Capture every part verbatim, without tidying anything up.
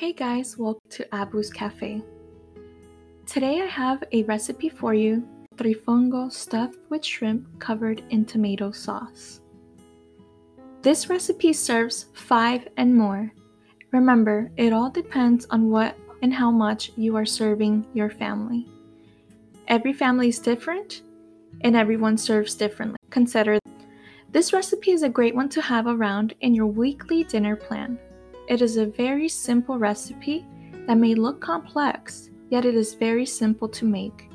Hey guys, welcome to Abu's Cafe. Today I have a recipe for you, trifongo stuffed with shrimp covered in tomato sauce. This recipe serves five and more. Remember, it all depends on what and how much you are serving your family. Every family is different and everyone serves differently. Consider this recipe is a great one to have around in your weekly dinner plan. It is a very simple recipe that may look complex, yet it is very simple to make.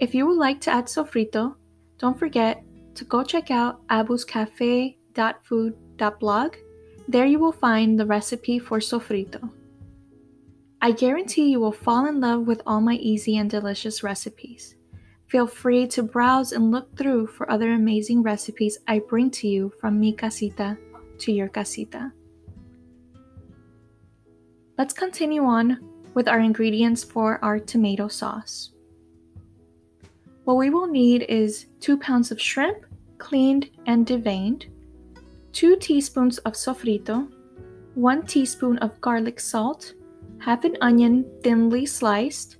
If you would like to add sofrito, don't forget to go check out abuscafe dot food dot blog. There you will find the recipe for sofrito. I guarantee you will fall in love with all my easy and delicious recipes. Feel free to browse and look through for other amazing recipes I bring to you from mi casita to your casita. Let's continue on with our ingredients for our tomato sauce. What we will need is two pounds of shrimp, cleaned and deveined, two teaspoons of sofrito, one teaspoon of garlic salt, half an onion thinly sliced,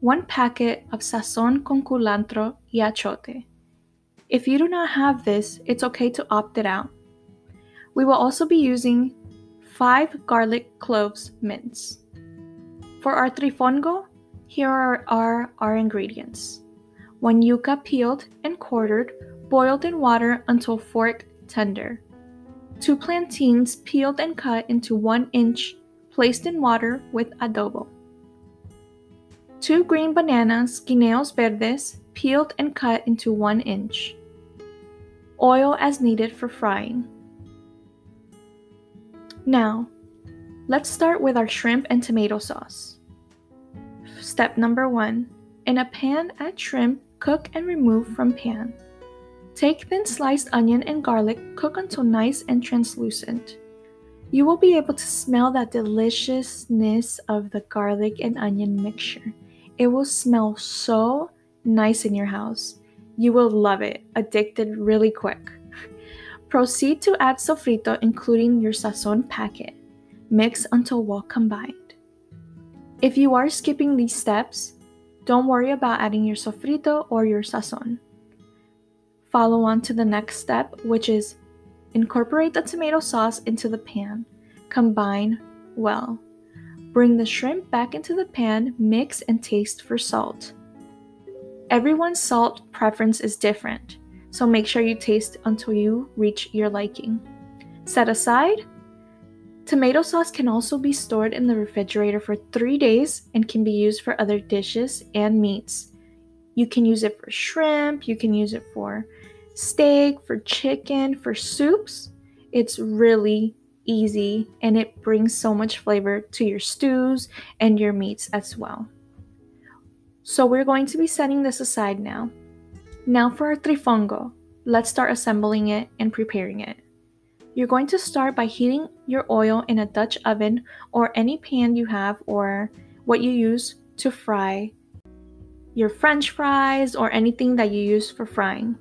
one packet of sazon con culantro y achote. If you do not have this, it's okay to opt it out. We will also be using five garlic cloves minced. For our trifongo, here are, are our ingredients. One yuca peeled and quartered, boiled in water until fork tender. Two plantains peeled and cut into one inch, placed in water with adobo. Two green bananas, guineos verdes, peeled and cut into one inch. Oil as needed for frying. Now, let's start with our shrimp and tomato sauce. Step number one, in a pan add shrimp, cook and remove from pan. Take thin sliced onion and garlic, cook until nice and translucent. You will be able to smell that deliciousness of the garlic and onion mixture. It will smell so nice in your house. You will love it, addicted really quick. Proceed to add sofrito, including your sazon packet. Mix until well combined. If you are skipping these steps, don't worry about adding your sofrito or your sazon. Follow on to the next step, which is incorporate the tomato sauce into the pan. Combine well. Bring the shrimp back into the pan, mix and taste for salt. Everyone's salt preference is different, so make sure you taste until you reach your liking. Set aside. Tomato sauce can also be stored in the refrigerator for three days and can be used for other dishes and meats. You can use it for shrimp, you can use it for steak, for chicken, for soups. It's really easy and it brings so much flavor to your stews and your meats as well. So we're going to be setting this aside now. Now for our trifongo, let's start assembling it and preparing it. You're going to start by heating your oil in a Dutch oven or any pan you have or what you use to fry your French fries or anything that you use for frying.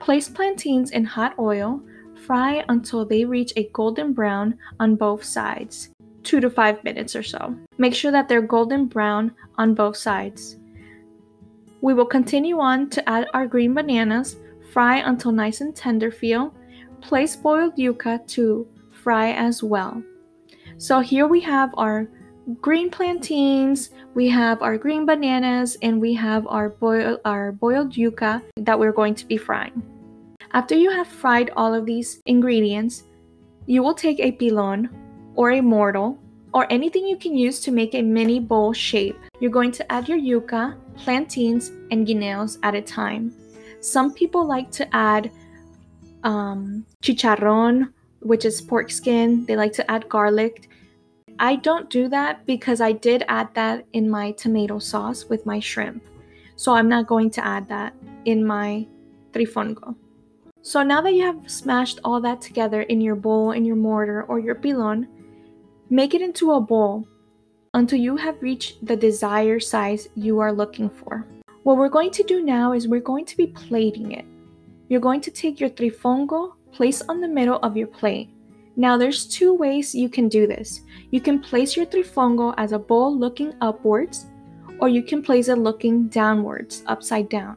Place plantains in hot oil, fry until they reach a golden brown on both sides, two to five minutes or so. Make sure that they're golden brown on both sides. We will continue on to add our green bananas, fry until nice and tender feel. Place boiled yuca to fry as well. So here we have our green plantains, we have our green bananas, and we have our, boil, our boiled yuca that we're going to be frying. After you have fried all of these ingredients, you will take a pilón or a mortar, or anything you can use to make a mini bowl shape. You're going to add your yuca, plantains, and guineos at a time. Some people like to add um, chicharrón, which is pork skin. They like to add garlic. I don't do that because I did add that in my tomato sauce with my shrimp. So I'm not going to add that in my trifongo. So now that you have smashed all that together in your bowl, in your mortar, or your pilón, make it into a bowl until you have reached the desired size you are looking for. What we're going to do now is we're going to be plating it. You're going to take your trifongo, place on the middle of your plate. Now there's two ways you can do this. You can place your trifongo as a bowl looking upwards, or you can place it looking downwards, upside down.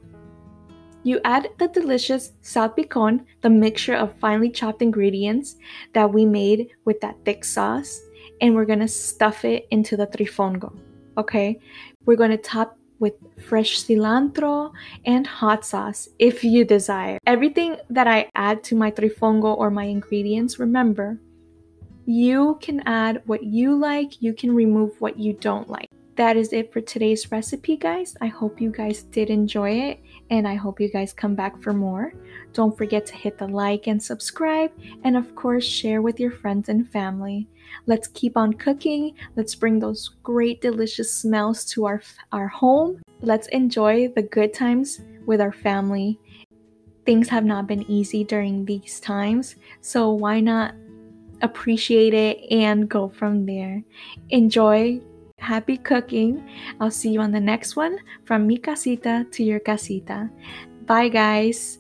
You add the delicious salpicón, the mixture of finely chopped ingredients that we made with that thick sauce, and we're gonna stuff it into the trifongo, okay? We're gonna top with fresh cilantro and hot sauce if you desire. Everything that I add to my trifongo or my ingredients, remember, you can add what you like, you can remove what you don't like. That is it for today's recipe, guys. I hope you guys did enjoy it, and I hope you guys come back for more. Don't forget to hit the like and subscribe, and of course, share with your friends and family. Let's keep on cooking. Let's bring those great, delicious smells to our, our home. Let's enjoy the good times with our family. Things have not been easy during these times, so why not appreciate it and go from there? Enjoy. Happy cooking. I'll see you on the next one. From mi casita to your casita. Bye, guys.